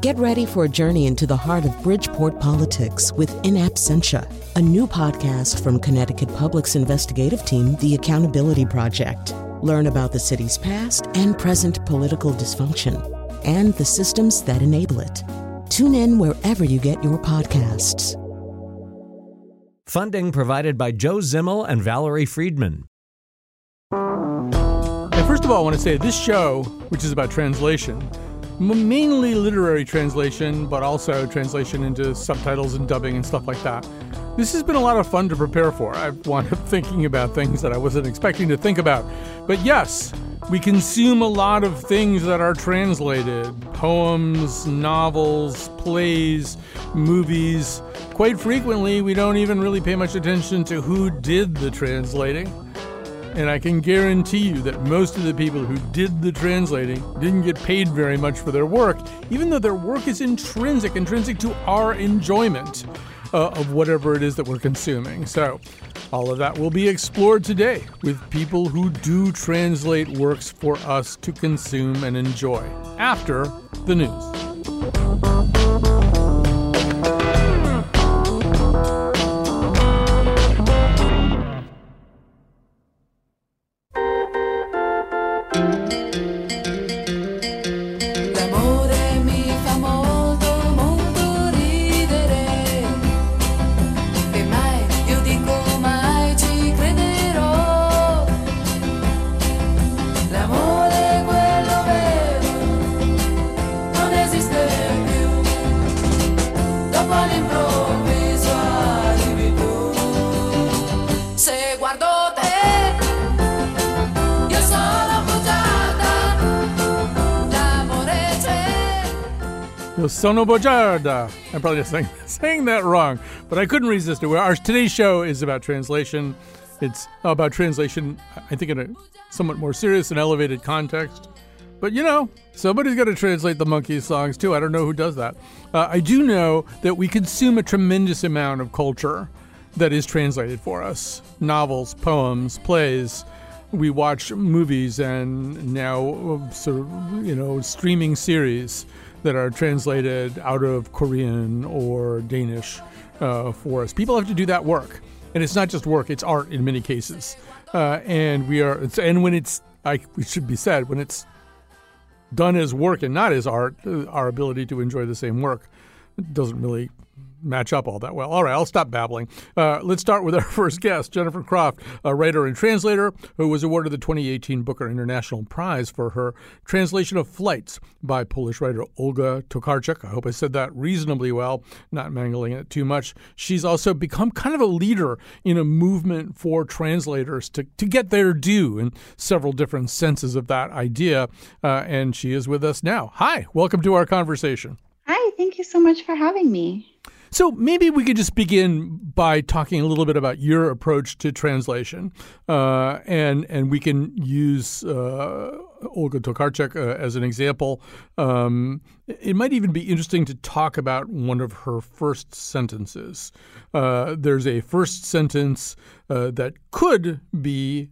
Get ready for a journey into the heart of Bridgeport politics with In Absentia, a new podcast from Connecticut Public's investigative team, The Accountability Project. Learn about the city's past and present political dysfunction and the systems that enable it. Tune in wherever you get your podcasts. Funding provided by Joe Zimmel and Valerie Friedman. And first of all, I want to say this show, which is about translation, mainly literary translation, but also translation into subtitles and dubbing and stuff like that. This has been a lot of fun to prepare for. I've wound up thinking about things that I wasn't expecting to think about. But yes, we consume a lot of things that are translated. Poems, novels, plays, movies. Quite frequently, we don't even really pay much attention to who did the translating. And I can guarantee you that most of the people who did the translating didn't get paid very much for their work, even though their work is intrinsic to our enjoyment of whatever it is that we're consuming. So all of that will be explored today with people who do translate works for us to consume and enjoy after the news. Sono Bojarda. I'm probably just saying that wrong, but I couldn't resist it. Our today's show is about translation. It's about translation, I think, in a somewhat more serious and elevated context. But, you know, somebody's got to translate the monkey songs, too. I don't know who does that. I do know that we consume a tremendous amount of culture that is translated for us. Novels, poems, plays. We watch movies and now sort of, you know, streaming series that are translated out of Korean or Danish for us. People have to do that work. And it's not just work, it's art in many cases. When it's done as work and not as art, our ability to enjoy the same work doesn't really match up all that well. All right, I'll stop babbling. Let's start with our first guest, Jennifer Croft, a writer and translator who was awarded the 2018 Booker International Prize for her translation of Flights by Polish writer Olga Tokarczuk. I hope I said that reasonably well, not mangling it too much. She's also become kind of a leader in a movement for translators to get their due in several different senses of that idea, and she is with us now. Hi, welcome to our conversation. Hi, thank you so much for having me. So maybe we could just begin by talking a little bit about your approach to translation, and we can use Olga Tokarczuk as an example. It might even be interesting to talk about one of her first sentences. There's a first sentence that could be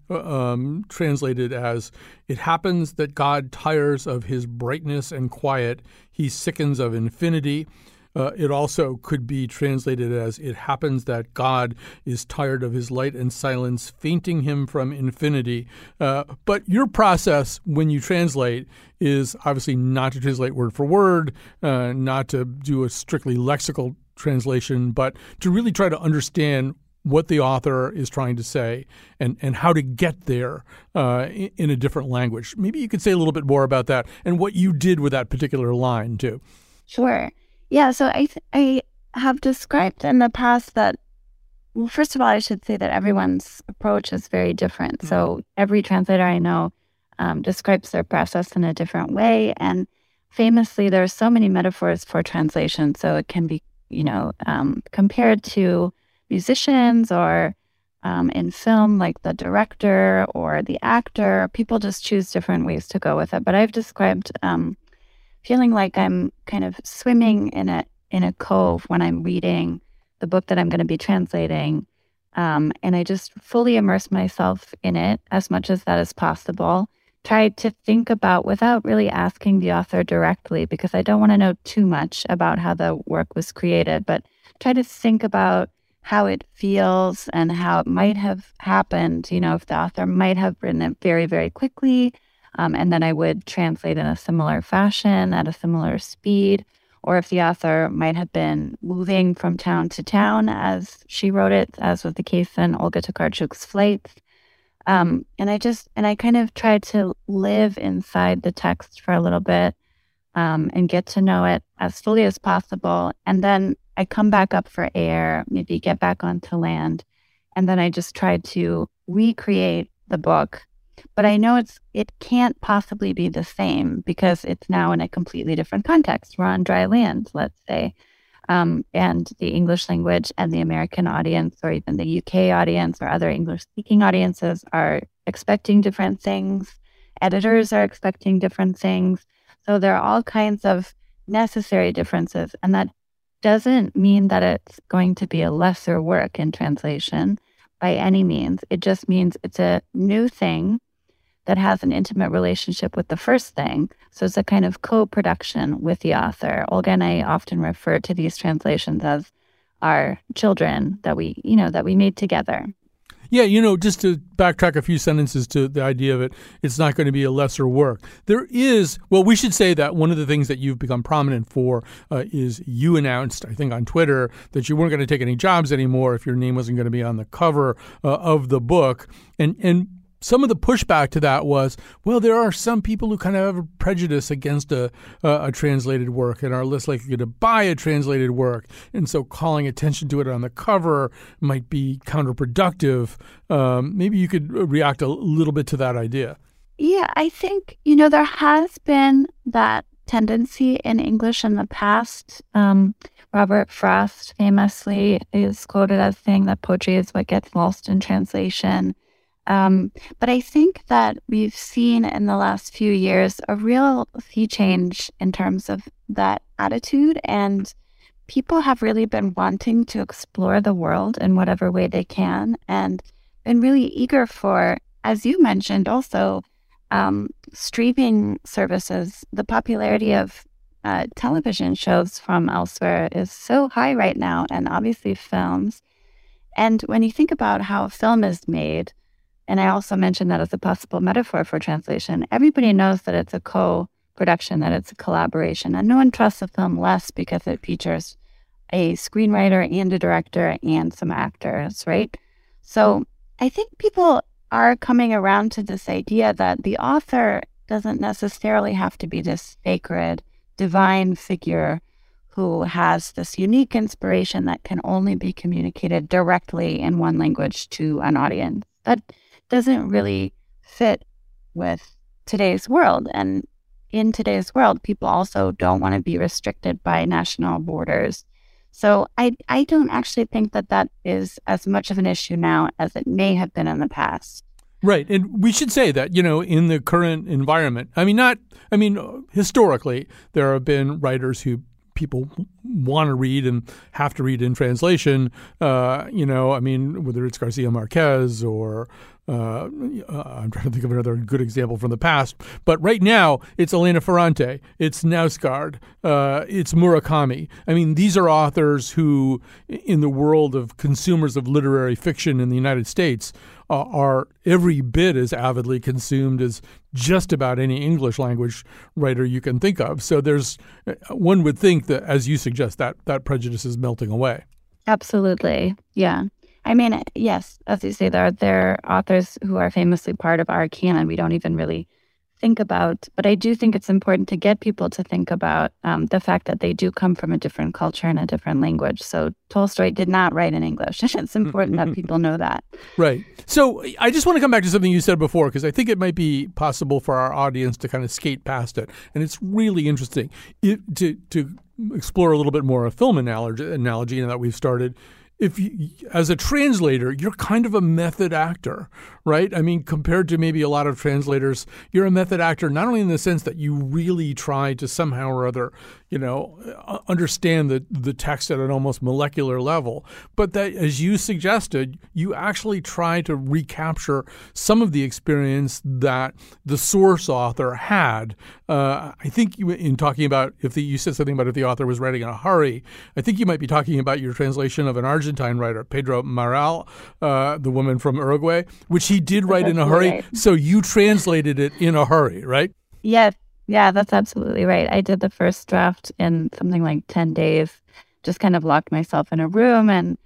translated as, "It happens that God tires of his brightness and quiet. He sickens of infinity." It also could be translated as, "It happens that God is tired of his light and silence, fainting him from infinity." But your process when you translate is obviously not to translate word for word, not to do a strictly lexical translation, but to really try to understand what the author is trying to say and how to get there in a different language. Maybe you could say a little bit more about that and what you did with that particular line, too. Sure. Yeah, so I have described in the past that, well, first of all, I should say that everyone's approach is very different. Mm-hmm. So every translator I know describes their process in a different way. And famously, there are so many metaphors for translation. So it can be, you know, compared to musicians or in film, like the director or the actor. People just choose different ways to go with it. But I've described feeling like I'm kind of swimming in a cove when I'm reading the book that I'm going to be translating. And I just fully immerse myself in it as much as that is possible. tried to think about without really asking the author directly, because I don't want to know too much about how the work was created, but try to think about how it feels and how it might have happened, you know, if the author might have written it very, very quickly, and then I would translate in a similar fashion at a similar speed, or if the author might have been moving from town to town as she wrote it, as was the case in Olga Tokarczuk's Flights. And I kind of tried to live inside the text for a little bit and get to know it as fully as possible. And then I come back up for air, maybe get back onto land. And then I just tried to recreate the book. But I know it can't possibly be the same because it's now in a completely different context. We're on dry land, let's say. And the English language and the American audience, or even the UK audience or other English-speaking audiences, are expecting different things. Editors are expecting different things. So there are all kinds of necessary differences. And that doesn't mean that it's going to be a lesser work in translation by any means. It just means it's a new thing that has an intimate relationship with the first thing. So it's a kind of co-production with the author. Olga and I often refer to these translations as our children that we made together. Yeah, just to backtrack a few sentences to the idea of it, it's not going to be a lesser work. There is, well, we should say that one of the things that you've become prominent for is you announced, I think on Twitter, that you weren't going to take any jobs anymore if your name wasn't going to be on the cover of the book. And some of the pushback to that was, well, there are some people who kind of have a prejudice against a translated work and are less likely to buy a translated work. And so calling attention to it on the cover might be counterproductive. Maybe you could react a little bit to that idea. Yeah, I think, there has been that tendency in English in the past. Robert Frost famously is quoted as saying that poetry is what gets lost in translation. But I think that we've seen in the last few years a real sea change in terms of that attitude, and people have really been wanting to explore the world in whatever way they can and been really eager for, as you mentioned also, streaming services. The popularity of television shows from elsewhere is so high right now, and obviously films. And when you think about how a film is made, and I also mentioned that as a possible metaphor for translation, everybody knows that it's a co-production, that it's a collaboration. And no one trusts a film less because it features a screenwriter and a director and some actors, right? So I think people are coming around to this idea that the author doesn't necessarily have to be this sacred, divine figure who has this unique inspiration that can only be communicated directly in one language to an audience. That doesn't really fit with today's world. And in today's world, people also don't want to be restricted by national borders. So I don't actually think that is as much of an issue now as it may have been in the past. Right. And we should say that, in the current environment, historically, there have been writers who people want to read and have to read in translation, whether it's Garcia Marquez or I'm trying to think of another good example from the past. But right now, it's Elena Ferrante, it's Nausgaard, it's Murakami. These are authors who, in the world of consumers of literary fiction in the United States, are every bit as avidly consumed as just about any English language writer you can think of. So one would think that, as you suggest, that prejudice is melting away. Absolutely. Yeah. Yes, as you say, there are authors who are famously part of our canon we don't even really think about. But I do think it's important to get people to think about the fact that they do come from a different culture and a different language. So Tolstoy did not write in English. It's important that people know that. Right. So I just want to come back to something you said before, because I think it might be possible for our audience to kind of skate past it. And it's really interesting to explore a little bit more a film analogy now that we've started. if you, as a translator, you're kind of a method actor, right? I mean, compared to maybe a lot of translators, you're a method actor, not only in the sense that you really try to somehow or other, you know, understand the text at an almost molecular level, but that, as you suggested, you actually try to recapture some of the experience that the source author had. I think you, in talking about, you said something about if the author was writing in a hurry, I think you might be talking about your translation of an Argentine writer, Pedro Maral, The Woman from Uruguay, which he did write in a hurry. Right. So you translated it in a hurry, right? Yes. Yeah, that's absolutely right. I did the first draft in something like 10 days, just kind of locked myself in a room and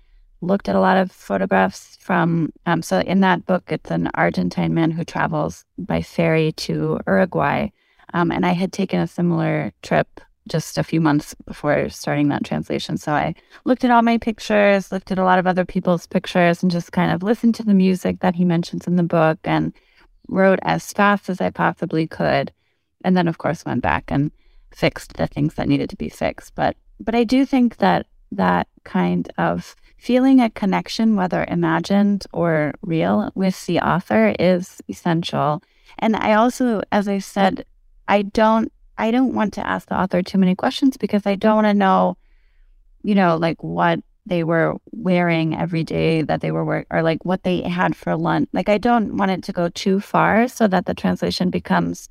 looked at a lot of photographs from, so in that book, it's an Argentine man who travels by ferry to Uruguay. And I had taken a similar trip just a few months before starting that translation. So I looked at all my pictures, looked at a lot of other people's pictures, and just kind of listened to the music that he mentions in the book and wrote as fast as I possibly could. And then, of course, went back and fixed the things that needed to be fixed. But I do think that that kind of feeling a connection, whether imagined or real, with the author is essential. And I also, as I said, I don't want to ask the author too many questions because I don't want to know, you know, like what they were wearing every day that they were wearing, or like what they had for lunch. Like, I don't want it to go too far so that the translation becomes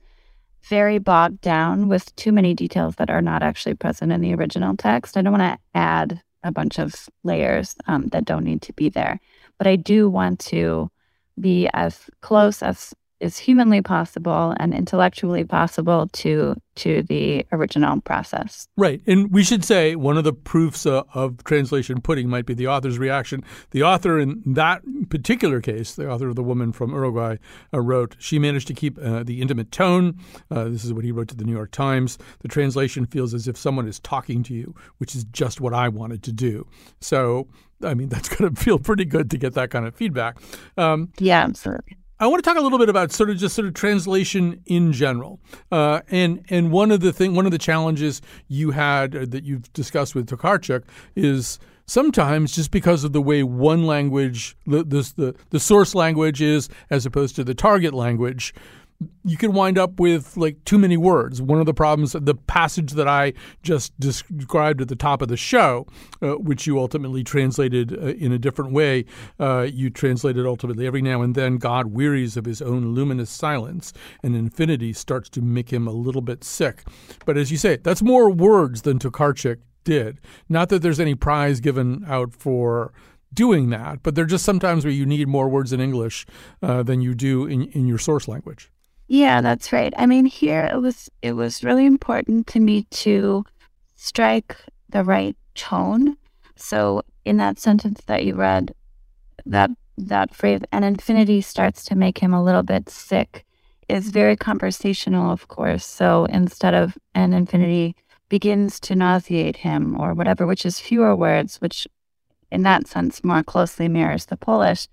very bogged down with too many details that are not actually present in the original text. I don't want to add a bunch of layers that don't need to be there. But I do want to be as close as is humanly possible and intellectually possible to the original process. Right. And we should say one of the proofs of translation pudding might be the author's reaction. The author in that particular case, the author of The Woman from Uruguay, wrote, she managed to keep the intimate tone. This is what he wrote to the New York Times. The translation feels as if someone is talking to you, which is just what I wanted to do. So, I mean, that's going to feel pretty good to get that kind of feedback. Yeah, absolutely. I want to talk a little bit about sort of translation in general, and one of the challenges you had that you've discussed with Tokarczuk is sometimes just because of the way one language, the source language is as opposed to the target language, you can wind up with like too many words. One of the problems, the passage that I just described at the top of the show, which you ultimately translated in a different way, you translated ultimately every now and then, God wearies of his own luminous silence and infinity starts to make him a little bit sick. But as you say, that's more words than Tokarczuk did. Not that there's any prize given out for doing that, but there are just sometimes where you need more words in English than you do in your source language. Yeah, that's right. I mean, here it was really important to me to strike the right tone. So in that sentence that you read, that phrase, and infinity starts to make him a little bit sick, is very conversational, of course. So instead of an infinity begins to nauseate him or whatever, which is fewer words, which in that sense more closely mirrors the Polish,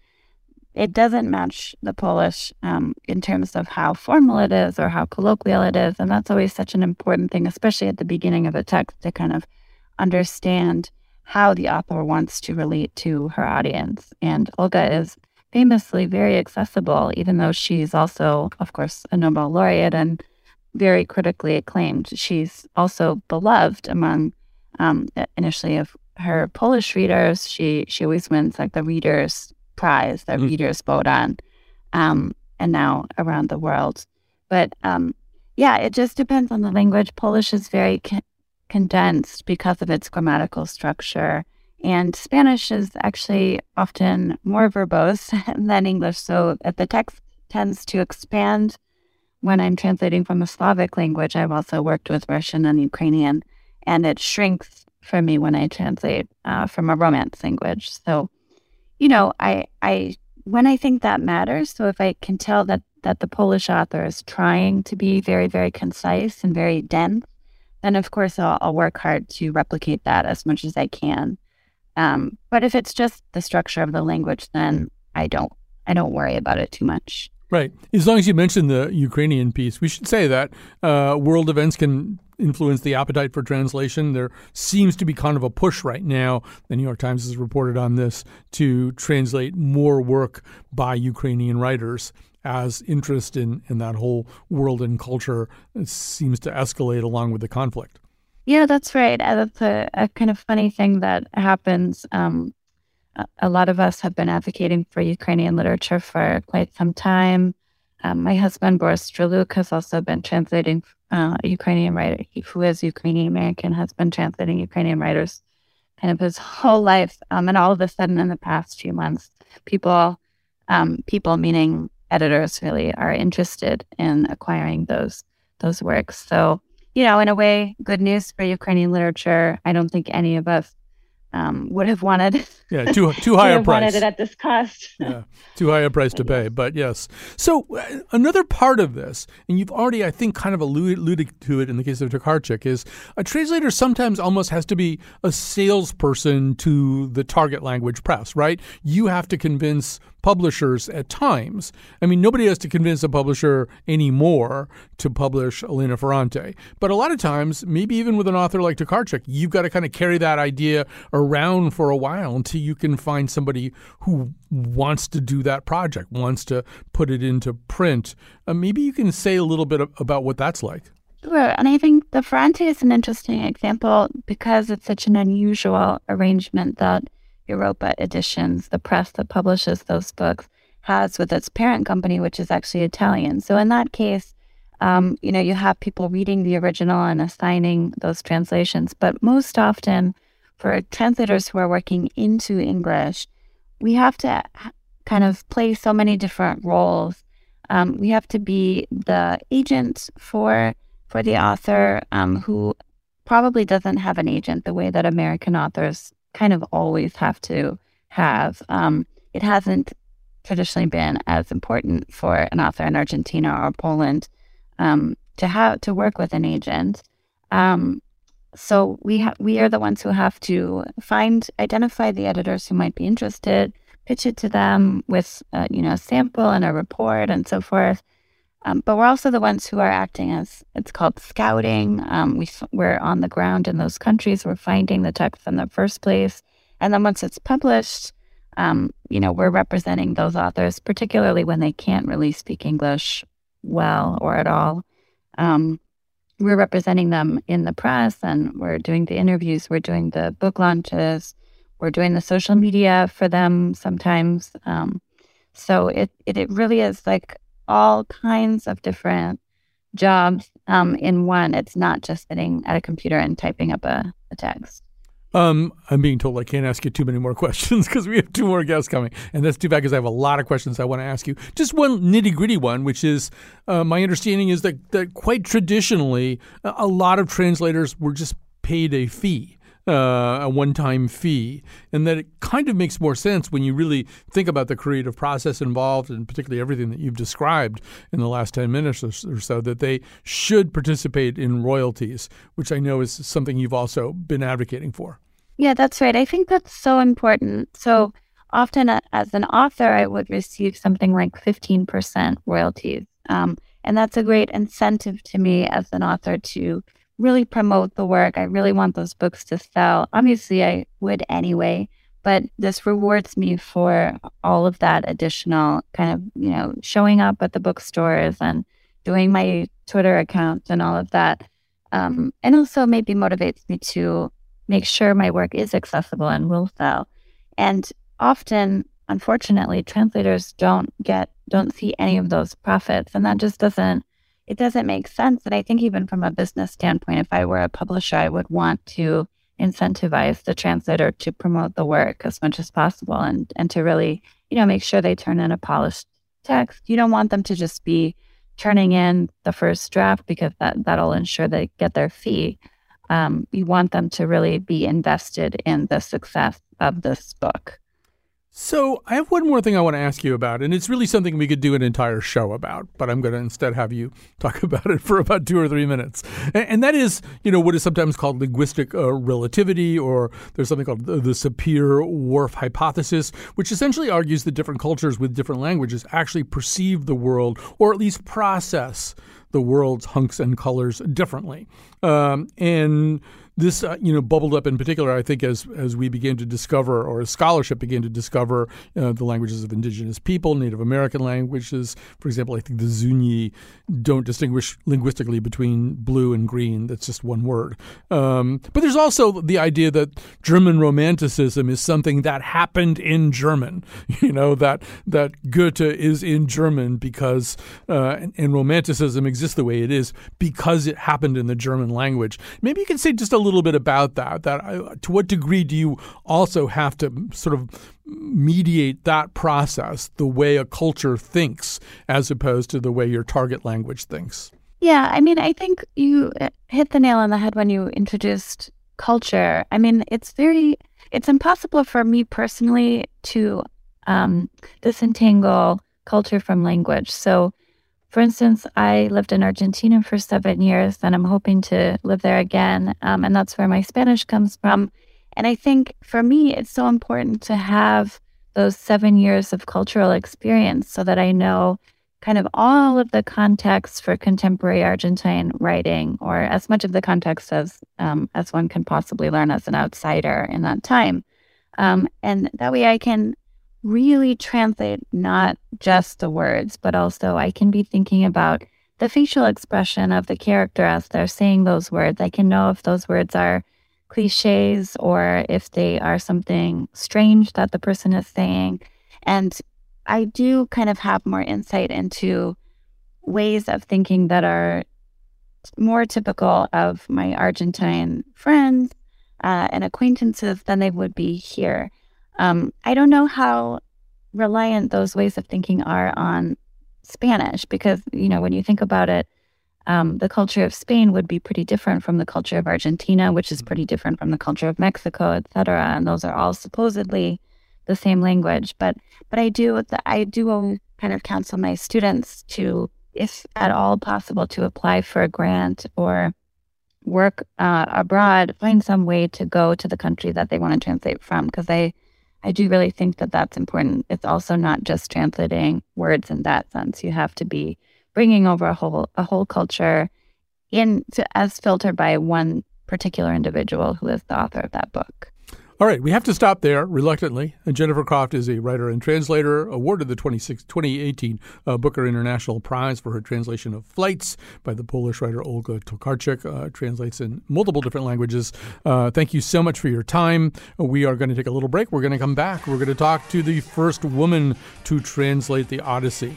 it doesn't match the Polish in terms of how formal it is or how colloquial it is. And that's always such an important thing, especially at the beginning of a text, to kind of understand how the author wants to relate to her audience. And Olga is famously very accessible, even though she's also, of course, a Nobel laureate and very critically acclaimed. She's also beloved among, initially, of her Polish readers. She always wins like the Readers' Prize that readers vote on, and now around the world. But yeah, it just depends on the language. Polish is very condensed because of its grammatical structure, and Spanish is actually often more verbose than English. So the text tends to expand. When I'm translating from a Slavic language, I've also worked with Russian and Ukrainian, and it shrinks for me when I translate from a Romance language. So, you know, I when I think that matters, so if I can tell that the Polish author is trying to be very, very concise and very dense, then of course I'll work hard to replicate that as much as I can. But if it's just the structure of the language, then I don't worry about it too much. Right. As long as you mention the Ukrainian piece, we should say that world events can influenced the appetite for translation. There seems to be kind of a push right now, the New York Times has reported on this, to translate more work by Ukrainian writers as interest in that whole world and culture seems to escalate along with the conflict. Yeah, that's right. That's a kind of funny thing that happens. A lot of us have been advocating for Ukrainian literature for quite some time. My husband, Boris Streluk, has also been translating a Ukrainian writer. He, who is Ukrainian-American, has been translating Ukrainian writers kind of his whole life. And all of a sudden, in the past few months, people meaning editors, really are interested in acquiring those works. So, you know, in a way, good news for Ukrainian literature. I don't think any of us would have wanted. Yeah, too high a price. Wanted it at this cost. Yeah, too high a price to pay. But yes, so another part of this, and you've already, I think, kind of alluded to it in the case of Tokarczuk, is a translator sometimes almost has to be a salesperson to the target language press, right? You have to convince publishers at times. I mean, nobody has to convince a publisher anymore to publish Elena Ferrante. But a lot of times, maybe even with an author like Tokarczuk, you've got to kind of carry that idea around for a while until you can find somebody who wants to do that project, wants to put it into print. Maybe you can say a little bit about what that's like. Sure. And I think the Ferrante is an interesting example because it's such an unusual arrangement that Europa Editions, the press that publishes those books, has with its parent company, which is actually Italian. So in that case, you know, you have people reading the original and assigning those translations. But most often, for translators who are working into English, we have to kind of play so many different roles. We have to be the agent for the author who probably doesn't have an agent the way that American authors kind of always have to have. It hasn't traditionally been as important for an author in Argentina or Poland to work with an agent. So we are the ones who have to identify the editors who might be interested, pitch it to them with a sample and a report and so forth. But we're also the ones who are acting as, it's called scouting. We're on the ground in those countries. We're finding the text in the first place. And then once it's published, we're representing those authors, particularly when they can't really speak English well or at all. We're representing them in the press, and we're doing the interviews. We're doing the book launches. We're doing the social media for them sometimes. So it really is like all kinds of different jobs in one. It's not just sitting at a computer and typing up a text. I'm being told I can't ask you too many more questions because we have two more guests coming. And that's too bad because I have a lot of questions I want to ask you. Just one nitty-gritty one, which is my understanding is that quite traditionally, a lot of translators were just paid a fee. A one-time fee, and that it kind of makes more sense when you really think about the creative process involved and particularly everything that you've described in the last 10 minutes or so, that they should participate in royalties, which I know is something you've also been advocating for. Yeah, that's right. I think that's so important. So often as an author, I would receive something like 15% royalties. And that's a great incentive to me as an author to really promote the work. I really want those books to sell. Obviously, I would anyway, but this rewards me for all of that additional kind of, showing up at the bookstores and doing my Twitter account and all of that. And also maybe motivates me to make sure my work is accessible and will sell. And often, unfortunately, translators don't see any of those profits. And that just doesn't make sense. And I think even from a business standpoint, if I were a publisher, I would want to incentivize the translator to promote the work as much as possible and to really, make sure they turn in a polished text. You don't want them to just be turning in the first draft because that'll ensure they get their fee. You want them to really be invested in the success of this book. So I have one more thing I want to ask you about, and it's really something we could do an entire show about, but I'm going to instead have you talk about it for about 2 or 3 minutes. And that is, you know, what is sometimes called linguistic relativity, or there's something called the Sapir-Whorf hypothesis, which essentially argues that different cultures with different languages actually perceive the world, or at least process the world's hunks and colors differently. And this, you know, bubbled up in particular, I think, as we began to discover, or as scholarship began to discover, the languages of indigenous people, Native American languages. For example, I think the Zuni don't distinguish linguistically between blue and green. That's just one word. But there's also the idea that German Romanticism is something that happened in German. You know, that Goethe is in German because, and Romanticism exists the way it is because it happened in the German language. Maybe you can say just a little bit about that to what degree do you also have to sort of mediate that process, the way a culture thinks as opposed to the way your target language thinks? Yeah, I mean, I think you hit the nail on the head when you introduced culture. I mean, it's impossible for me personally to disentangle culture from language. So, for instance, I lived in Argentina for 7 years, and I'm hoping to live there again. And that's where my Spanish comes from. And I think for me, it's so important to have those 7 years of cultural experience so that I know kind of all of the context for contemporary Argentine writing, or as much of the context as one can possibly learn as an outsider in that time. And that way I can really translate not just the words, but also I can be thinking about the facial expression of the character as they're saying those words. I can know if those words are cliches or if they are something strange that the person is saying. And I do kind of have more insight into ways of thinking that are more typical of my Argentine friends and acquaintances than they would be here. I don't know how reliant those ways of thinking are on Spanish, because, you know, when you think about it, the culture of Spain would be pretty different from the culture of Argentina, which is pretty different from the culture of Mexico, et cetera. And those are all supposedly the same language. But I do kind of counsel my students to, if at all possible, to apply for a grant or work abroad, find some way to go to the country that they want to translate from, because I do really think that that's important. It's also not just translating words in that sense. You have to be bringing over a whole culture as filtered by one particular individual who is the author of that book. All right, we have to stop there, reluctantly. And Jennifer Croft is a writer and translator, awarded the 2018 Booker International Prize for her translation of Flights by the Polish writer Olga Tokarczuk, translates in multiple different languages. Thank you so much for your time. We are going to take a little break. We're going to come back. We're going to talk to the first woman to translate the Odyssey.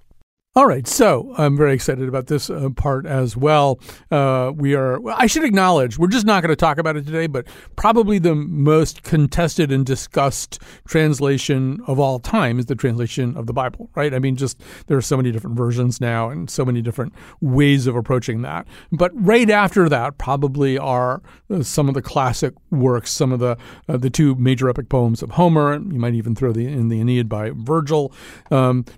All right, so I'm very excited about this part as well. I should acknowledge, we're just not going to talk about it today, but probably the most contested and discussed translation of all time is the translation of the Bible, right? I mean, just there are so many different versions now and so many different ways of approaching that. But right after that probably are some of the classic works, some of the two major epic poems of Homer. You might even throw in the Aeneid by Virgil.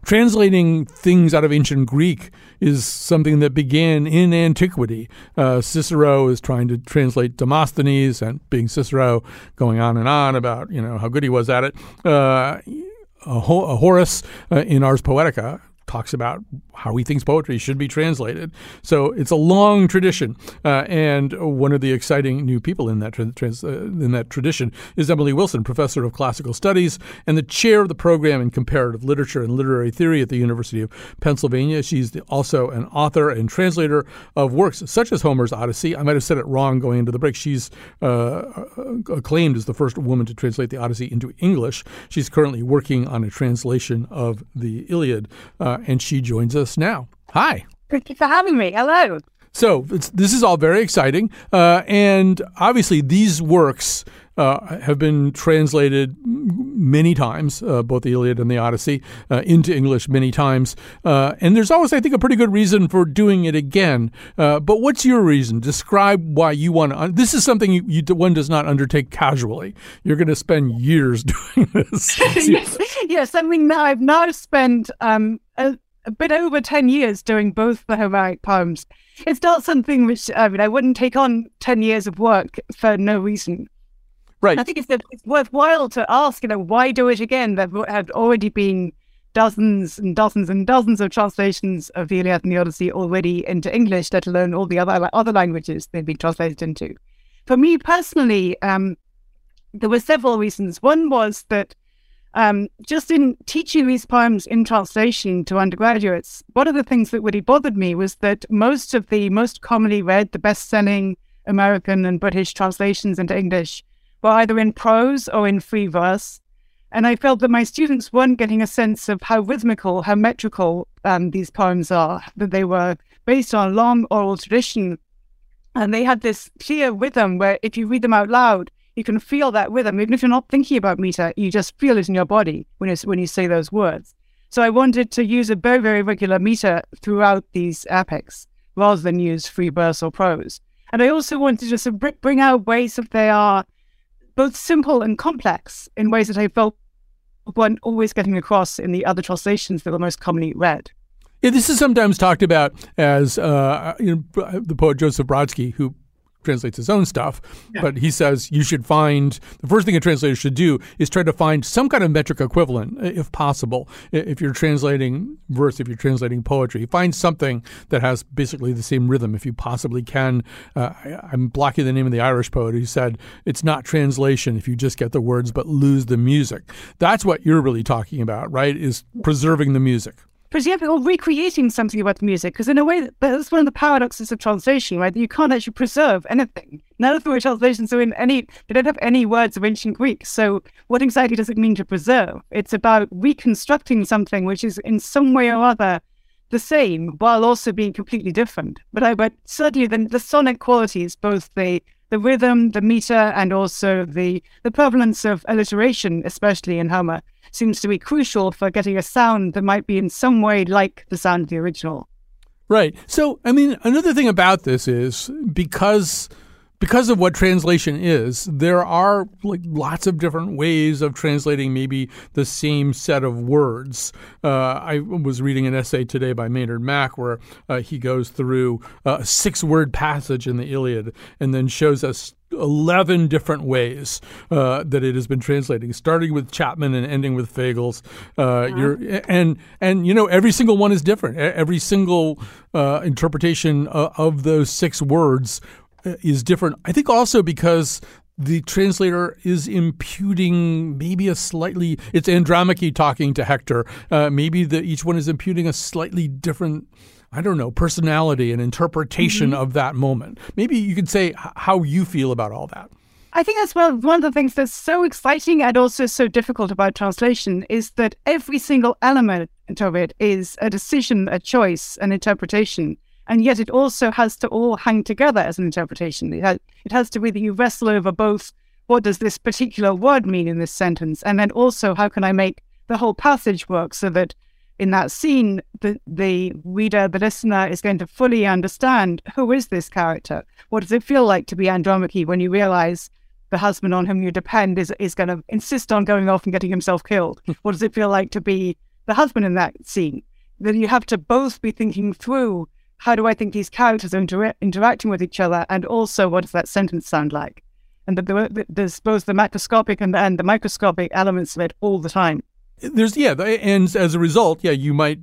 Translating things out of ancient Greek is something that began in antiquity. Cicero is trying to translate Demosthenes, and being Cicero, going on and on about how good he was at it. Horace in Ars Poetica talks about how he thinks poetry should be translated. So it's a long tradition, and one of the exciting new people in that tradition is Emily Wilson, professor of classical studies and the chair of the program in comparative literature and literary theory at the University of Pennsylvania. She's also an author and translator of works such as Homer's Odyssey. I might have said it wrong going into the break. She's acclaimed as the first woman to translate the Odyssey into English. She's currently working on a translation of the Iliad, and she joins us now. Hi. Thank you for having me. Hello. So this is all very exciting. And obviously these works have been translated many times, both the Iliad and the Odyssey, into English many times. And there's always, I think, a pretty good reason for doing it again. But what's your reason? Describe why you want to. This is something one does not undertake casually. You're going to spend years doing this. Yes. I mean, I've now spent a bit over 10 years doing both the Homeric poems. It's not something which, I wouldn't take on 10 years of work for no reason. Right. I think it's worthwhile to ask, why do it again? There have already been dozens and dozens and dozens of translations of the Iliad and the Odyssey already into English, let alone all the other languages they've been translated into. For me personally, there were several reasons. One was that just in teaching these poems in translation to undergraduates, one of the things that really bothered me was that most of the most commonly read, the best-selling American and British translations into English were either in prose or in free verse. And I felt that my students weren't getting a sense of how rhythmical, how metrical these poems are, that they were based on a long oral tradition. And they had this clear rhythm where if you read them out loud, you can feel that rhythm. Even if you're not thinking about meter, you just feel it in your body when you say those words. So I wanted to use a very, very regular meter throughout these epics rather than use free verse or prose. And I also wanted to just bring out ways that they are both simple and complex in ways that I felt weren't always getting across in the other translations that were most commonly read. Yeah, this is sometimes talked about as the poet Joseph Brodsky, who translates his own stuff, yeah. But he says you should find, the first thing a translator should do is try to find some kind of metric equivalent, if possible. If you're translating verse, if you're translating poetry, find something that has basically the same rhythm if you possibly can. I'm blocking the name of the Irish poet who said, it's not translation if you just get the words but lose the music. That's what you're really talking about, right, is preserving the music. Or recreating something about the music, because in a way, that's one of the paradoxes of translation, right? That you can't actually preserve anything. None of the translations are they don't have any words of ancient Greek. So what exactly does it mean to preserve? It's about reconstructing something which is in some way or other the same, while also being completely different. But certainly the sonic qualities, both the rhythm, the meter, and also the prevalence of alliteration, especially in Homer, seems to be crucial for getting a sound that might be in some way like the sound of the original. Right. So, another thing about this is because of what translation is, there are lots of different ways of translating maybe the same set of words. I was reading an essay today by Maynard Mack where he goes through a six-word passage in the Iliad and then shows us 11 different ways that it has been translating, starting with Chapman and ending with Fagles. Every single one is different. Every single interpretation of those six words is different. I think also because the translator is imputing maybe it's Andromache talking to Hector. Maybe each one is imputing a slightly different, personality and interpretation of that moment. Maybe you could say how you feel about all that. I think that's one of the things that's so exciting and also so difficult about translation is that every single element of it is a decision, a choice, an interpretation. And yet it also has to all hang together as an interpretation. It has to be that you wrestle over both, what does this particular word mean in this sentence? And then also, how can I make the whole passage work so that in that scene, the reader, the listener is going to fully understand, who is this character? What does it feel like to be Andromache when you realize the husband on whom you depend is going to insist on going off and getting himself killed? What does it feel like to be the husband in that scene? Then you have to both be thinking through, how do I think these characters are interacting with each other? And also, what does that sentence sound like? And there's both the macroscopic and the microscopic elements of it all the time. There's, yeah, and as a result, yeah, you might,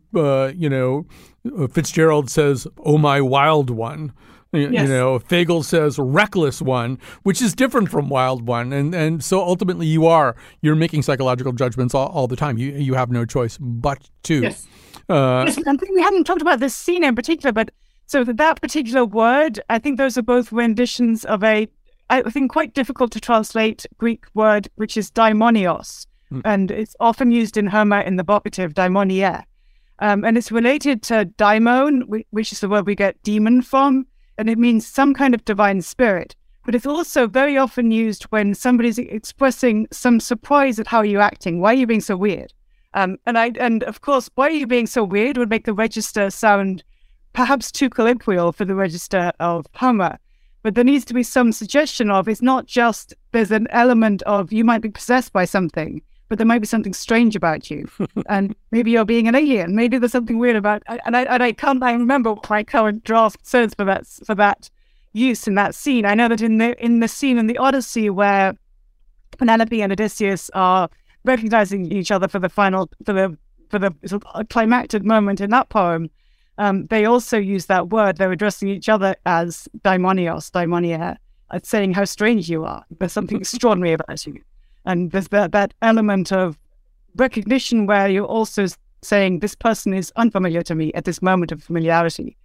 Fitzgerald says, "Oh, my wild one." Yes. You know, Fagel says reckless one, which is different from wild one. And so ultimately you're making psychological judgments all the time. You have no choice but to. Yes. I think we haven't talked about this scene in particular, but so that particular word, I think those are both renditions of I think quite difficult to translate Greek word, which is daimonios. Mm. And it's often used in Homer in the vocative daimonia. And it's related to daimon, which is the word we get demon from. And it means some kind of divine spirit. But it's also very often used when somebody's expressing some surprise at how you're acting. Why are you being so weird? And of course, why are you being so weird would make the register sound perhaps too colloquial for the register of Homer. But there needs to be some suggestion of, it's not just there's an element of you might be possessed by something, but there might be something strange about you. And maybe you're being an alien. Maybe there's something weird about... I remember what my current draft says for that use in that scene. I know that in the scene in the Odyssey where Penelope and Odysseus are recognizing each other for the final... for the sort of climactic moment in that poem, they also use that word. They're addressing each other as daimonios, daimonia, saying how strange you are. There's something extraordinary about you. And there's that element of recognition where you're also saying, this person is unfamiliar to me at this moment of familiarity.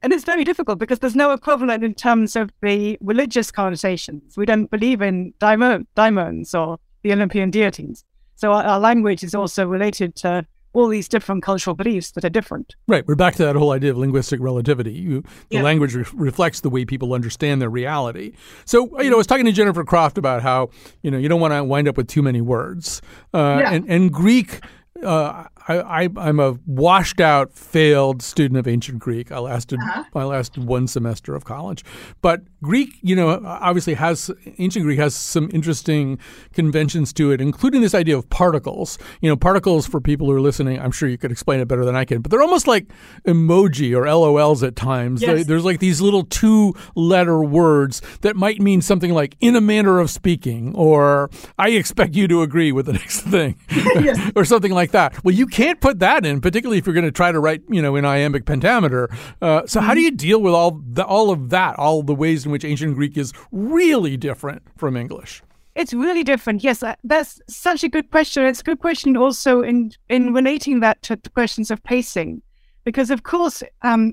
And it's very difficult because there's no equivalent in terms of the religious connotations. We don't believe in daimons or the Olympian deities. So our language is also related to all these different cultural beliefs that are different. Right. We're back to that whole idea of linguistic relativity. The language reflects the way people understand their reality. So, I was talking to Jennifer Croft about how, you don't want to wind up with too many words. And Greek, I'm a washed out, failed student of ancient Greek. I lasted one semester of college. But Greek, obviously ancient Greek has some interesting conventions to it, including this idea of particles. Particles, for people who are listening, I'm sure you could explain it better than I can, but they're almost like emoji or LOLs at times. Yes. There's like these little two-letter words that might mean something like in a manner of speaking, or I expect you to agree with the next thing, or something like that. Well, you can't put that in, particularly if you're going to try to write, in iambic pentameter. So how do you deal with all the ways in which ancient Greek is really different from English? It's really different. Yes, that's such a good question. It's a good question also in relating that to the questions of pacing, because of course a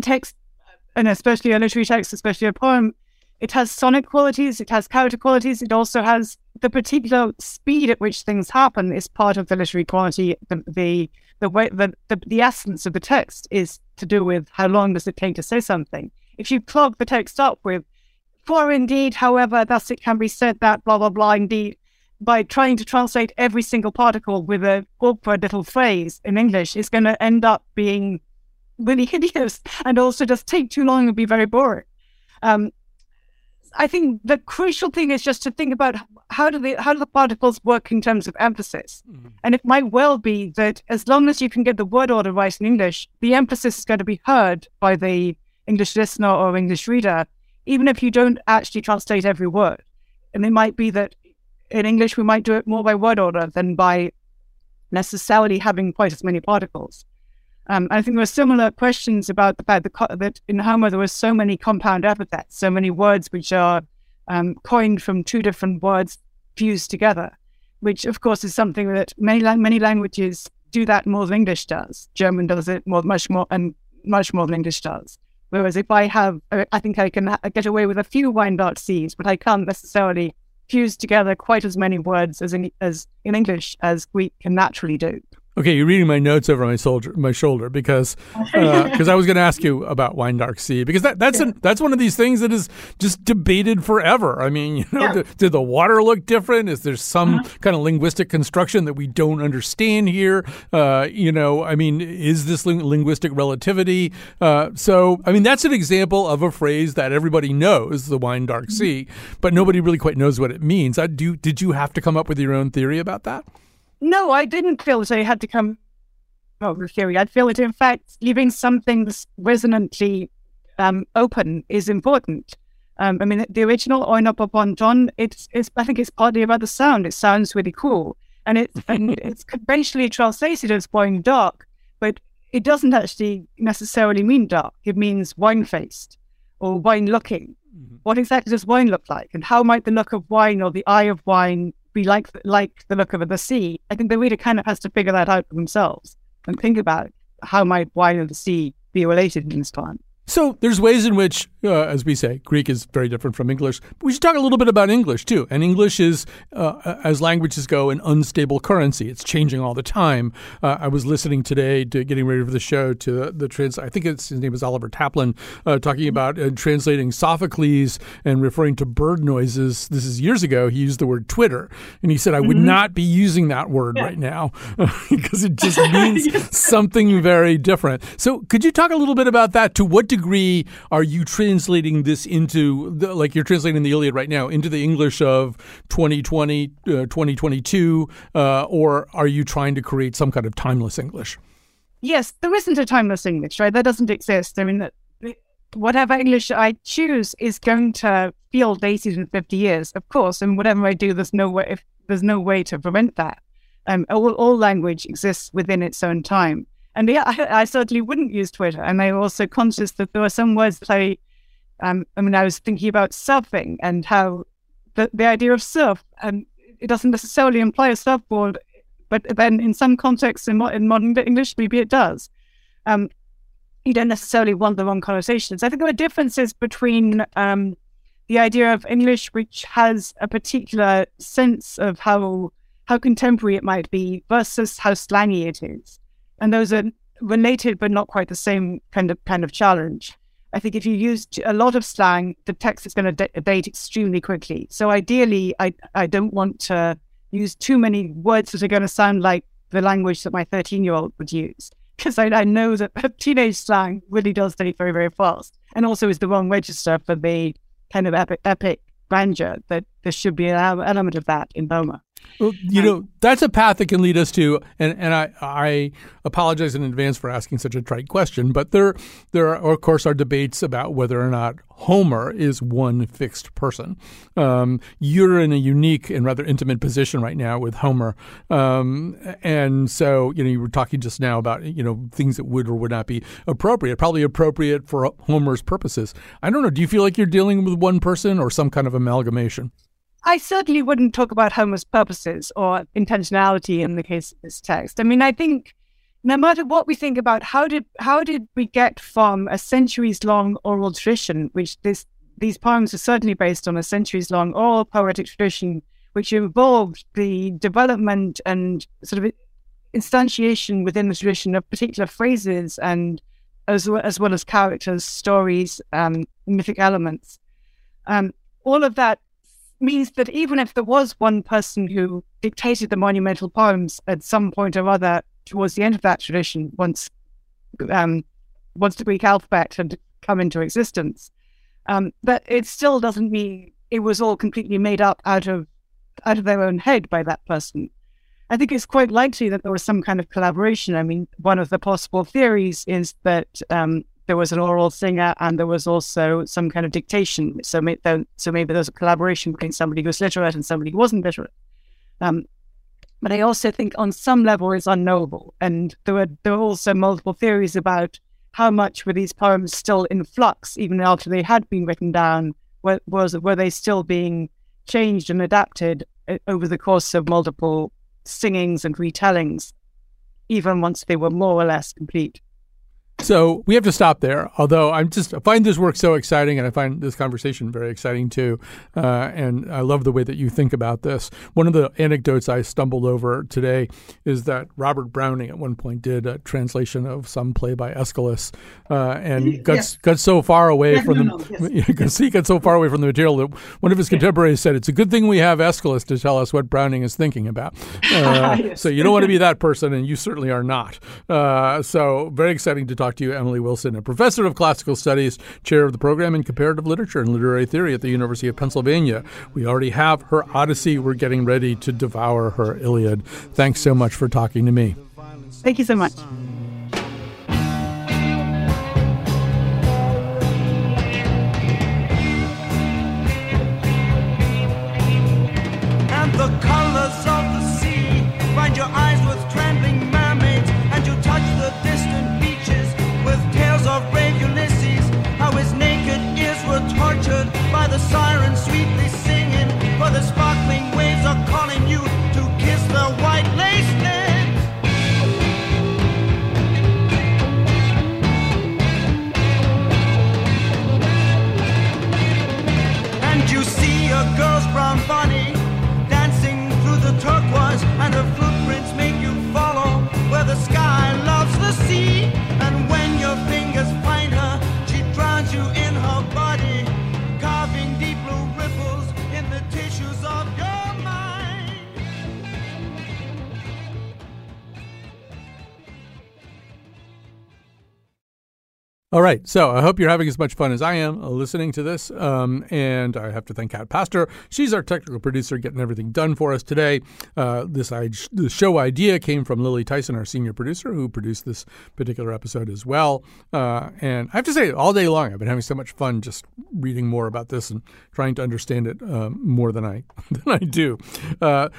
text, and especially a literary text, especially a poem, it has sonic qualities, it has character qualities, it also has the particular speed at which things happen is part of the literary quality. The essence of the text is to do with how long does it take to say something. If you clog the text up with "for indeed, however, thus it can be said that blah blah blah indeed," by trying to translate every single particle with a awkward little phrase in English, is going to end up being really hideous and also just take too long and be very boring. I think the crucial thing is just to think about how do the particles work in terms of emphasis. Mm-hmm. And it might well be that as long as you can get the word order right in English, the emphasis is going to be heard by the English listener or English reader, even if you don't actually translate every word. And it might be that in English, we might do it more by word order than by necessarily having quite as many particles. I think there were similar questions about the fact that in Homer there were so many compound epithets, so many words which are coined from two different words fused together, which of course is something that many languages do that more than English does. German does it much more than English does. Whereas if I think I can get away with a few Weinbart-Cs, but I can't necessarily fuse together quite as many words as in English as Greek can naturally do. Okay, you're reading my notes over my shoulder because I was going to ask you about Wine Dark Sea, because that's one of these things that is just debated forever. I mean, did the water look different? Is there some kind of linguistic construction that we don't understand here? Is this linguistic relativity? That's an example of a phrase that everybody knows, the Wine Dark Sea, but nobody really quite knows what it means. Did you have to come up with your own theory about that? No, I didn't feel as I had to come up with theory. I feel that, in fact, leaving some things resonantly open is important. The original Oinopponton, I think it's partly about the sound. It sounds really cool. And it's conventionally translated as wine dark, but it doesn't actually necessarily mean dark. It means wine-faced or wine-looking. Mm-hmm. What exactly does wine look like? And how might the look of wine or the eye of wine be like the look of the sea? I think the reader kind of has to figure that out for themselves and think about how might wine and the sea be related in this time. So there's ways in which, as we say, Greek is very different from English. We should talk a little bit about English, too. And English is, as languages go, an unstable currency. It's changing all the time. I was listening today, getting ready for the show, to the translator. I think his name is Oliver Taplin, talking about translating Sophocles and referring to bird noises. This is years ago. He used the word Twitter. And he said, I would not be using that word right now because it just means something very different. So could you talk a little bit about that? To what degree are you translating this into, you're translating the Iliad right now, into the English of 2020, 2022, or are you trying to create some kind of timeless English? Yes, there isn't a timeless English, right? That doesn't exist. I mean, whatever English I choose is going to feel dated in 50 years, of course, and whatever I do, there's no way to prevent that. All language exists within its own time. And yeah, I certainly wouldn't use Twitter. And I'm also conscious that there are some words that I was thinking about surfing and how the idea of surf, it doesn't necessarily imply a surfboard, but then in some contexts in modern English, maybe it does. You don't necessarily want the wrong connotations. I think there are differences between the idea of English, which has a particular sense of how contemporary it might be versus how slangy it is. And those are related, but not quite the same kind of challenge. I think if you use a lot of slang, the text is going to date extremely quickly. So ideally, I don't want to use too many words that are going to sound like the language that my 13-year-old would use, because I know that teenage slang really does date very, very fast, and also is the wrong register for the kind of epic grandeur that there should be an element of that in Homer. Well, that's a path that can lead us to, and I apologize in advance for asking such a trite question, but there are, of course, are debates about whether or not Homer is one fixed person. You're in a unique and rather intimate position right now with Homer. And so, you were talking just now about, things that would or would not be appropriate, probably appropriate for Homer's purposes. I don't know. Do you feel like you're dealing with one person or some kind of amalgamation? I certainly wouldn't talk about Homer's purposes or intentionality in the case of this text. I mean, I think no matter what we think about, how did we get from a centuries-long oral tradition, which these poems are certainly based on, a centuries-long oral poetic tradition, which involved the development and sort of instantiation within the tradition of particular phrases and as well as characters, stories, mythic elements. All of that means that even if there was one person who dictated the monumental poems at some point or other towards the end of that tradition, once the Greek alphabet had come into existence, but it still doesn't mean it was all completely made up out of their own head by that person. I think it's quite likely that there was some kind of collaboration. I mean, one of the possible theories is that there was an oral singer, and there was also some kind of dictation. So maybe there was a collaboration between somebody who was literate and somebody who wasn't literate. But I also think on some level it's unknowable. And there were also multiple theories about how much were these poems still in flux, even after they had been written down. Were they still being changed and adapted over the course of multiple singings and retellings, even once they were more or less complete? So we have to stop there, although I find this work so exciting, and I find this conversation very exciting too. And I love the way that you think about this. One of the anecdotes I stumbled over today is that Robert Browning at one point did a translation of some play by Aeschylus and got so far away from the material that one of his contemporaries said, it's a good thing we have Aeschylus to tell us what Browning is thinking about. So you don't want to be that person, and you certainly are not. So very exciting to talk to you, Emily Wilson, a professor of classical studies, chair of the program in comparative literature and literary theory at the University of Pennsylvania. We already have her Odyssey. We're getting ready to devour her Iliad. Thanks so much for talking to me. Thank you so much. And the colors of the sea find your eyes with trembling mermaids, and you touch the distant beaches with tales of brave Ulysses, how his naked ears were tortured by the sirens sweetly singing, for the sparkling waves are calling you to kiss the white lace lips. And you see a girl's brown body dancing through the turquoise, and her footprints make you follow where the sky loves the sea. And when your fingers find her, she drowns you in her body, carving deep blue ripples in the tissues of your mind. All right, so I hope you're having as much fun as I am listening to this, and I have to thank Kat Pastor. She's our technical producer, getting everything done for us today. The show idea came from Lily Tyson, our senior producer, who produced this particular episode as well. And I have to say, all day long, I've been having so much fun just reading more about this and trying to understand it more than I do.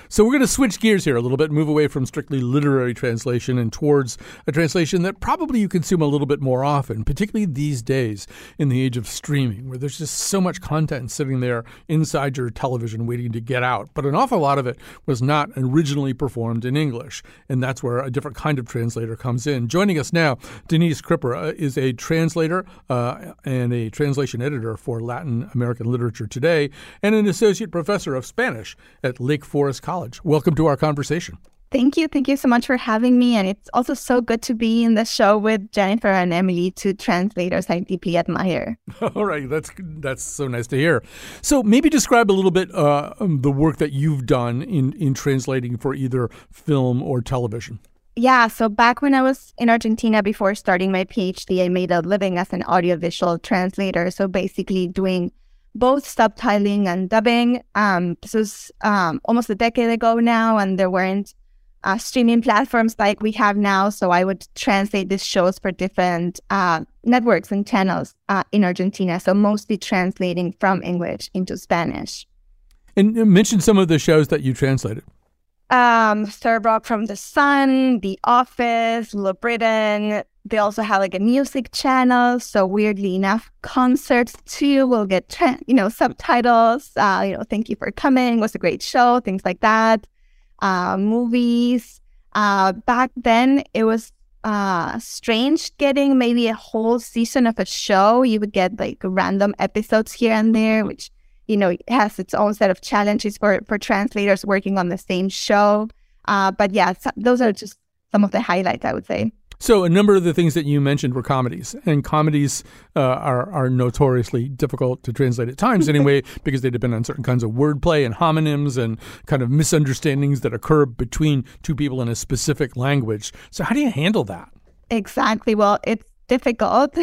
So we're going to switch gears here a little bit, move away from strictly literary translation and towards a translation that probably you consume a little bit more often, particularly these days in the age of streaming, where there's just so much content sitting there inside your television waiting to get out. But an awful lot of it was not originally performed in English, and that's where a different kind of translator comes in. Joining us now, Denise Kripper is a translator and a translation editor for Latin American Literature Today and an associate professor of Spanish at Lake Forest College. Welcome to our conversation. Thank you. Thank you so much for having me. And it's also so good to be in the show with Jennifer and Emily, two translators I deeply admire. All right. That's so nice to hear. So maybe describe a little bit the work that you've done in translating for either film or television. Yeah. So back when I was in Argentina before starting my PhD, I made a living as an audiovisual translator. So basically doing both subtitling and dubbing. This was almost a decade ago now, and there weren't streaming platforms like we have now. So I would translate these shows for different networks and channels in Argentina. So mostly translating from English into Spanish. And mention some of the shows that you translated. Starbuck from The Sun, The Office, Little Britain. They also have like a music channel. So weirdly enough, concerts too will get, subtitles. Thank you for coming. It was a great show. Things like that. Movies. Back then, it was strange getting maybe a whole season of a show. You would get like random episodes here and there, which, it has its own set of challenges for translators working on the same show. But yeah, those are just some of the highlights, I would say. So a number of the things that you mentioned were comedies, and comedies are notoriously difficult to translate at times anyway, because they depend on certain kinds of wordplay and homonyms and kind of misunderstandings that occur between two people in a specific language. So how do you handle that? Exactly. Well, it's difficult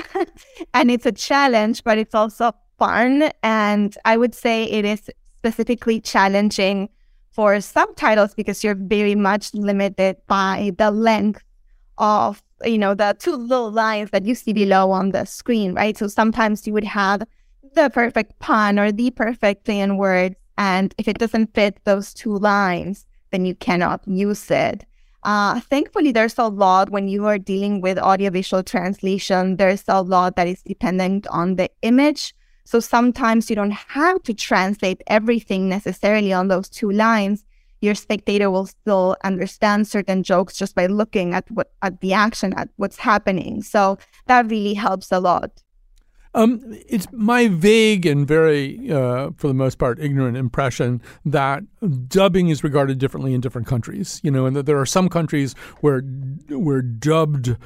and it's a challenge, but it's also fun. And I would say it is specifically challenging for subtitles because you're very much limited by the length of the two little lines that you see below on the screen, right? So sometimes you would have the perfect pun or the perfect play on words, and if it doesn't fit those two lines, then you cannot use it. Thankfully, there's a lot when you are dealing with audiovisual translation. There's a lot that is dependent on the image. So sometimes you don't have to translate everything necessarily on those two lines. your spectator will still understand certain jokes just by looking at what at the action, at what's happening. So that really helps a lot. It's my vague and very, for the most part, ignorant impression that dubbing is regarded differently in different countries, you know, and that there are some countries where dubbed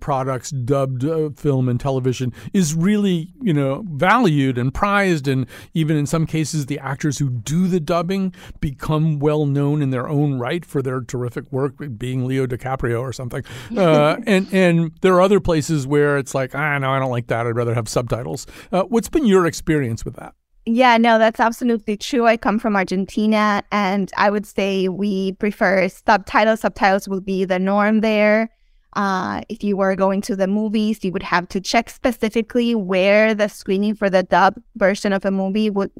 products, dubbed film and television is really, you know, valued and prized. And even in some cases, the actors who do the dubbing become well known in their own right for their terrific work, being Leo DiCaprio or something. And there are other places where it's like, no, I don't like that. I'd rather have subtitles. What's been your experience with that? Yeah, no, that's absolutely true. I come from Argentina, and I would say we prefer subtitles. Subtitles will be the norm there. If you were going to the movies, you would have to check specifically where the screening for the dub version of a movie would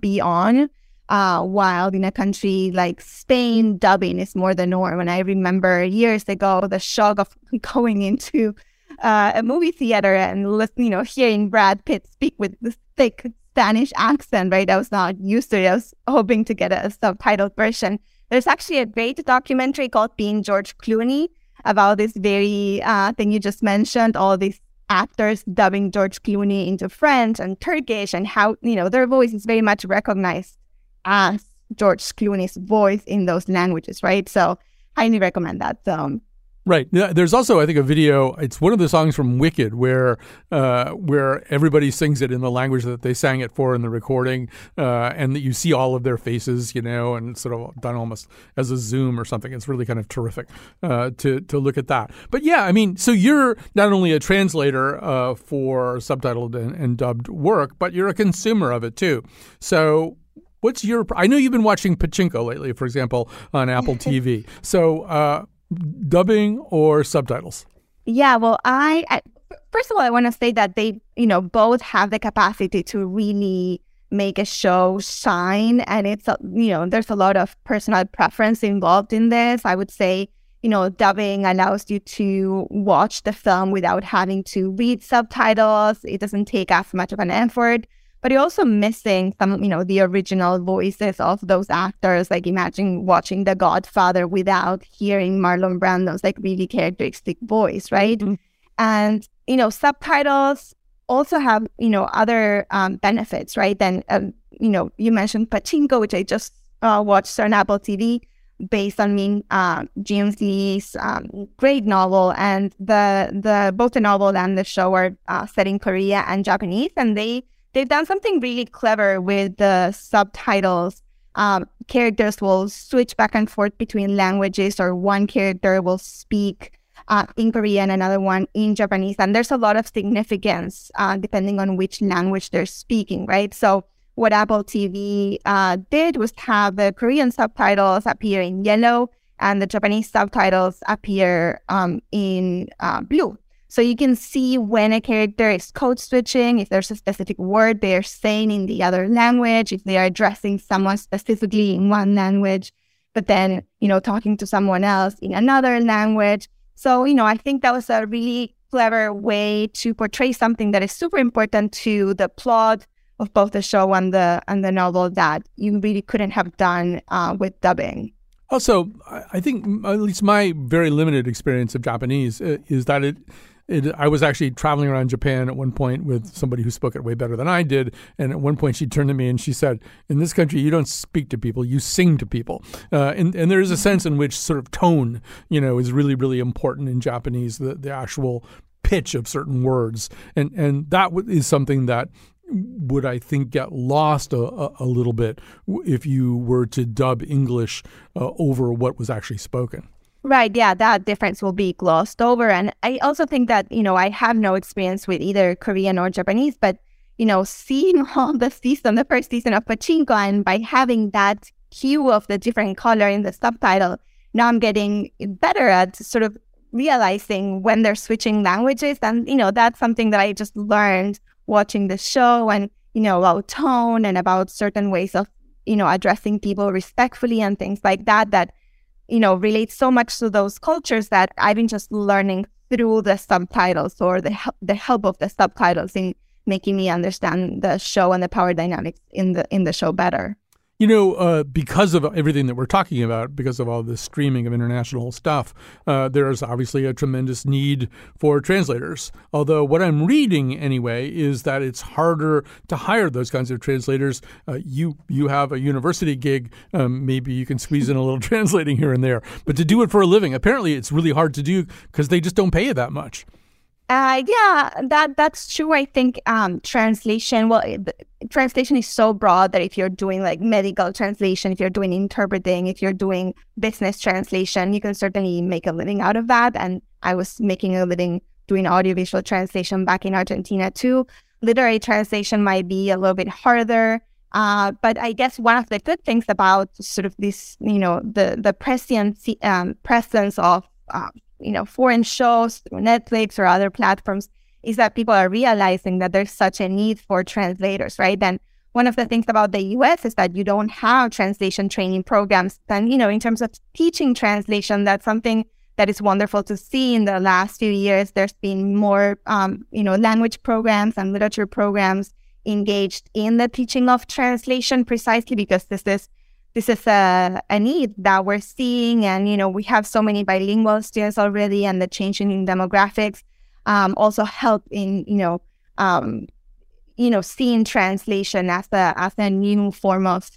be on. While in a country like Spain, dubbing is more the norm. And I remember years ago the shock of going into a movie theater and listen, you know, hearing Brad Pitt speak with this thick Spanish accent, right? I was not used to it. I was hoping to get a subtitled version. There's actually a great documentary called Being George Clooney about this very thing you just mentioned, all these actors dubbing George Clooney into French and Turkish, and how, you know, their voice is very much recognized as George Clooney's voice in those languages, right? So highly recommend that. Right. There's also, I think, a video. It's one of the songs from Wicked where everybody sings it in the language that they sang it for in the recording, and that you see all of their faces, you know, and it's sort of done almost as a zoom or something. It's really kind of terrific to look at that. But yeah, I mean, so you're not only a translator for subtitled and dubbed work, but you're a consumer of it too. So what's your? I know you've been watching Pachinko lately, for example, on Apple TV. So. Dubbing or subtitles? Yeah, well, I first of all, I want to say that they, you know, both have the capacity to really make a show shine. And it's, you know, there's a lot of personal preference involved in this. I would say, you know, dubbing allows you to watch the film without having to read subtitles. It doesn't take as much of an effort, but you're also missing some, you know, the original voices of those actors. Like, imagine watching The Godfather without hearing Marlon Brando's, like, really characteristic voice, right? Mm-hmm. And, you know, subtitles also have, you know, other benefits, right? Then, you know, you mentioned Pachinko, which I just watched on Apple TV, based on Min Jianxi's great novel. And both the novel and the show are set in Korea and Japanese, and They've done something really clever with the subtitles. Characters will switch back and forth between languages, or one character will speak in Korean, another one in Japanese. And there's a lot of significance depending on which language they're speaking, right? So what Apple TV did was have the Korean subtitles appear in yellow and the Japanese subtitles appear in blue. So you can see when a character is code switching, if there's a specific word they are saying in the other language, if they are addressing someone specifically in one language, but then, you know, talking to someone else in another language. So, you know, I think that was a really clever way to portray something that is super important to the plot of both the show and the novel that you really couldn't have done with dubbing. Also, I think at least my very limited experience of Japanese is that I was actually traveling around Japan at one point with somebody who spoke it way better than I did. And at one point she turned to me and she said, in this country, you don't speak to people, you sing to people. And there is a sense in which sort of tone, you know, is really, really important in Japanese, the actual pitch of certain words. And that is something that would, I think, get lost a little bit if you were to dub English over what was actually spoken. Right, yeah, that difference will be glossed over. And I also think that, you know, I have no experience with either Korean or Japanese, but, you know, seeing all the first season of Pachinko, and by having that hue of the different color in the subtitle, now I'm getting better at sort of realizing when they're switching languages. And, you know, that's something that I just learned watching the show, and, you know, about tone and about certain ways of, you know, addressing people respectfully and things like that, you know, relates so much to those cultures that I've been just learning through the subtitles, or the help of the subtitles in making me understand the show and the power dynamics in the show better. Because of everything that we're talking about, because of all the streaming of international stuff, there's obviously a tremendous need for translators. Although what I'm reading anyway is that it's harder to hire those kinds of translators. You have a university gig. Maybe you can squeeze in a little translating here and there. But to do it for a living, apparently it's really hard to do because they just don't pay you that much. Yeah, that's true. I think translation is so broad that if you're doing like medical translation, if you're doing interpreting, if you're doing business translation, you can certainly make a living out of that. And I was making a living doing audiovisual translation back in Argentina too. Literary translation might be a little bit harder. But I guess one of the good things about sort of this, the presence of foreign shows through Netflix or other platforms is that people are realizing that there's such a need for translators, right? And one of the things about the U.S. is that you don't have translation training programs. And, in terms of teaching translation, that's something that is wonderful to see. In the last few years, there's been more, language programs and literature programs engaged in the teaching of translation, precisely because this is a need that we're seeing. And, we have so many bilingual students already, and the changing in demographics also help in, seeing translation as a new form of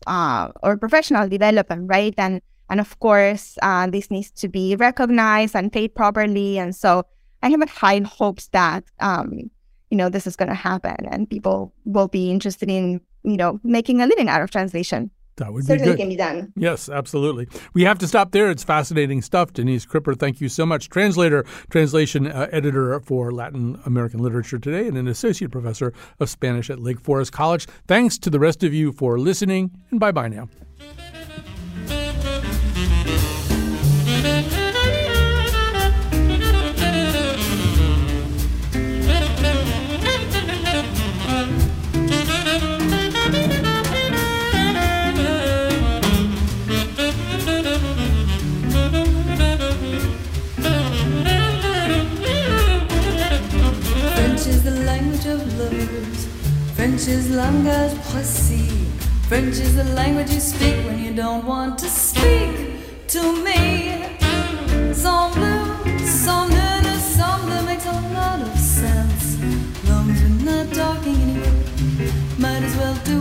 or professional development, right? And of course, this needs to be recognized and paid properly. And so I have high hopes that, this is going to happen and people will be interested in, making a living out of translation. That would certainly be good. Can be done. Yes, absolutely. We have to stop there. It's fascinating stuff. Denise Kripper, thank you so much. Translation editor for Latin American Literature Today and an associate professor of Spanish at Lake Forest College. Thanks to the rest of you for listening, and bye-bye now. French is langage précis. French is the language you speak when you don't want to speak to me. Sans bleu, sans bleu, ne semble makes a lot of sense. Long as we're not talking anymore, might as well do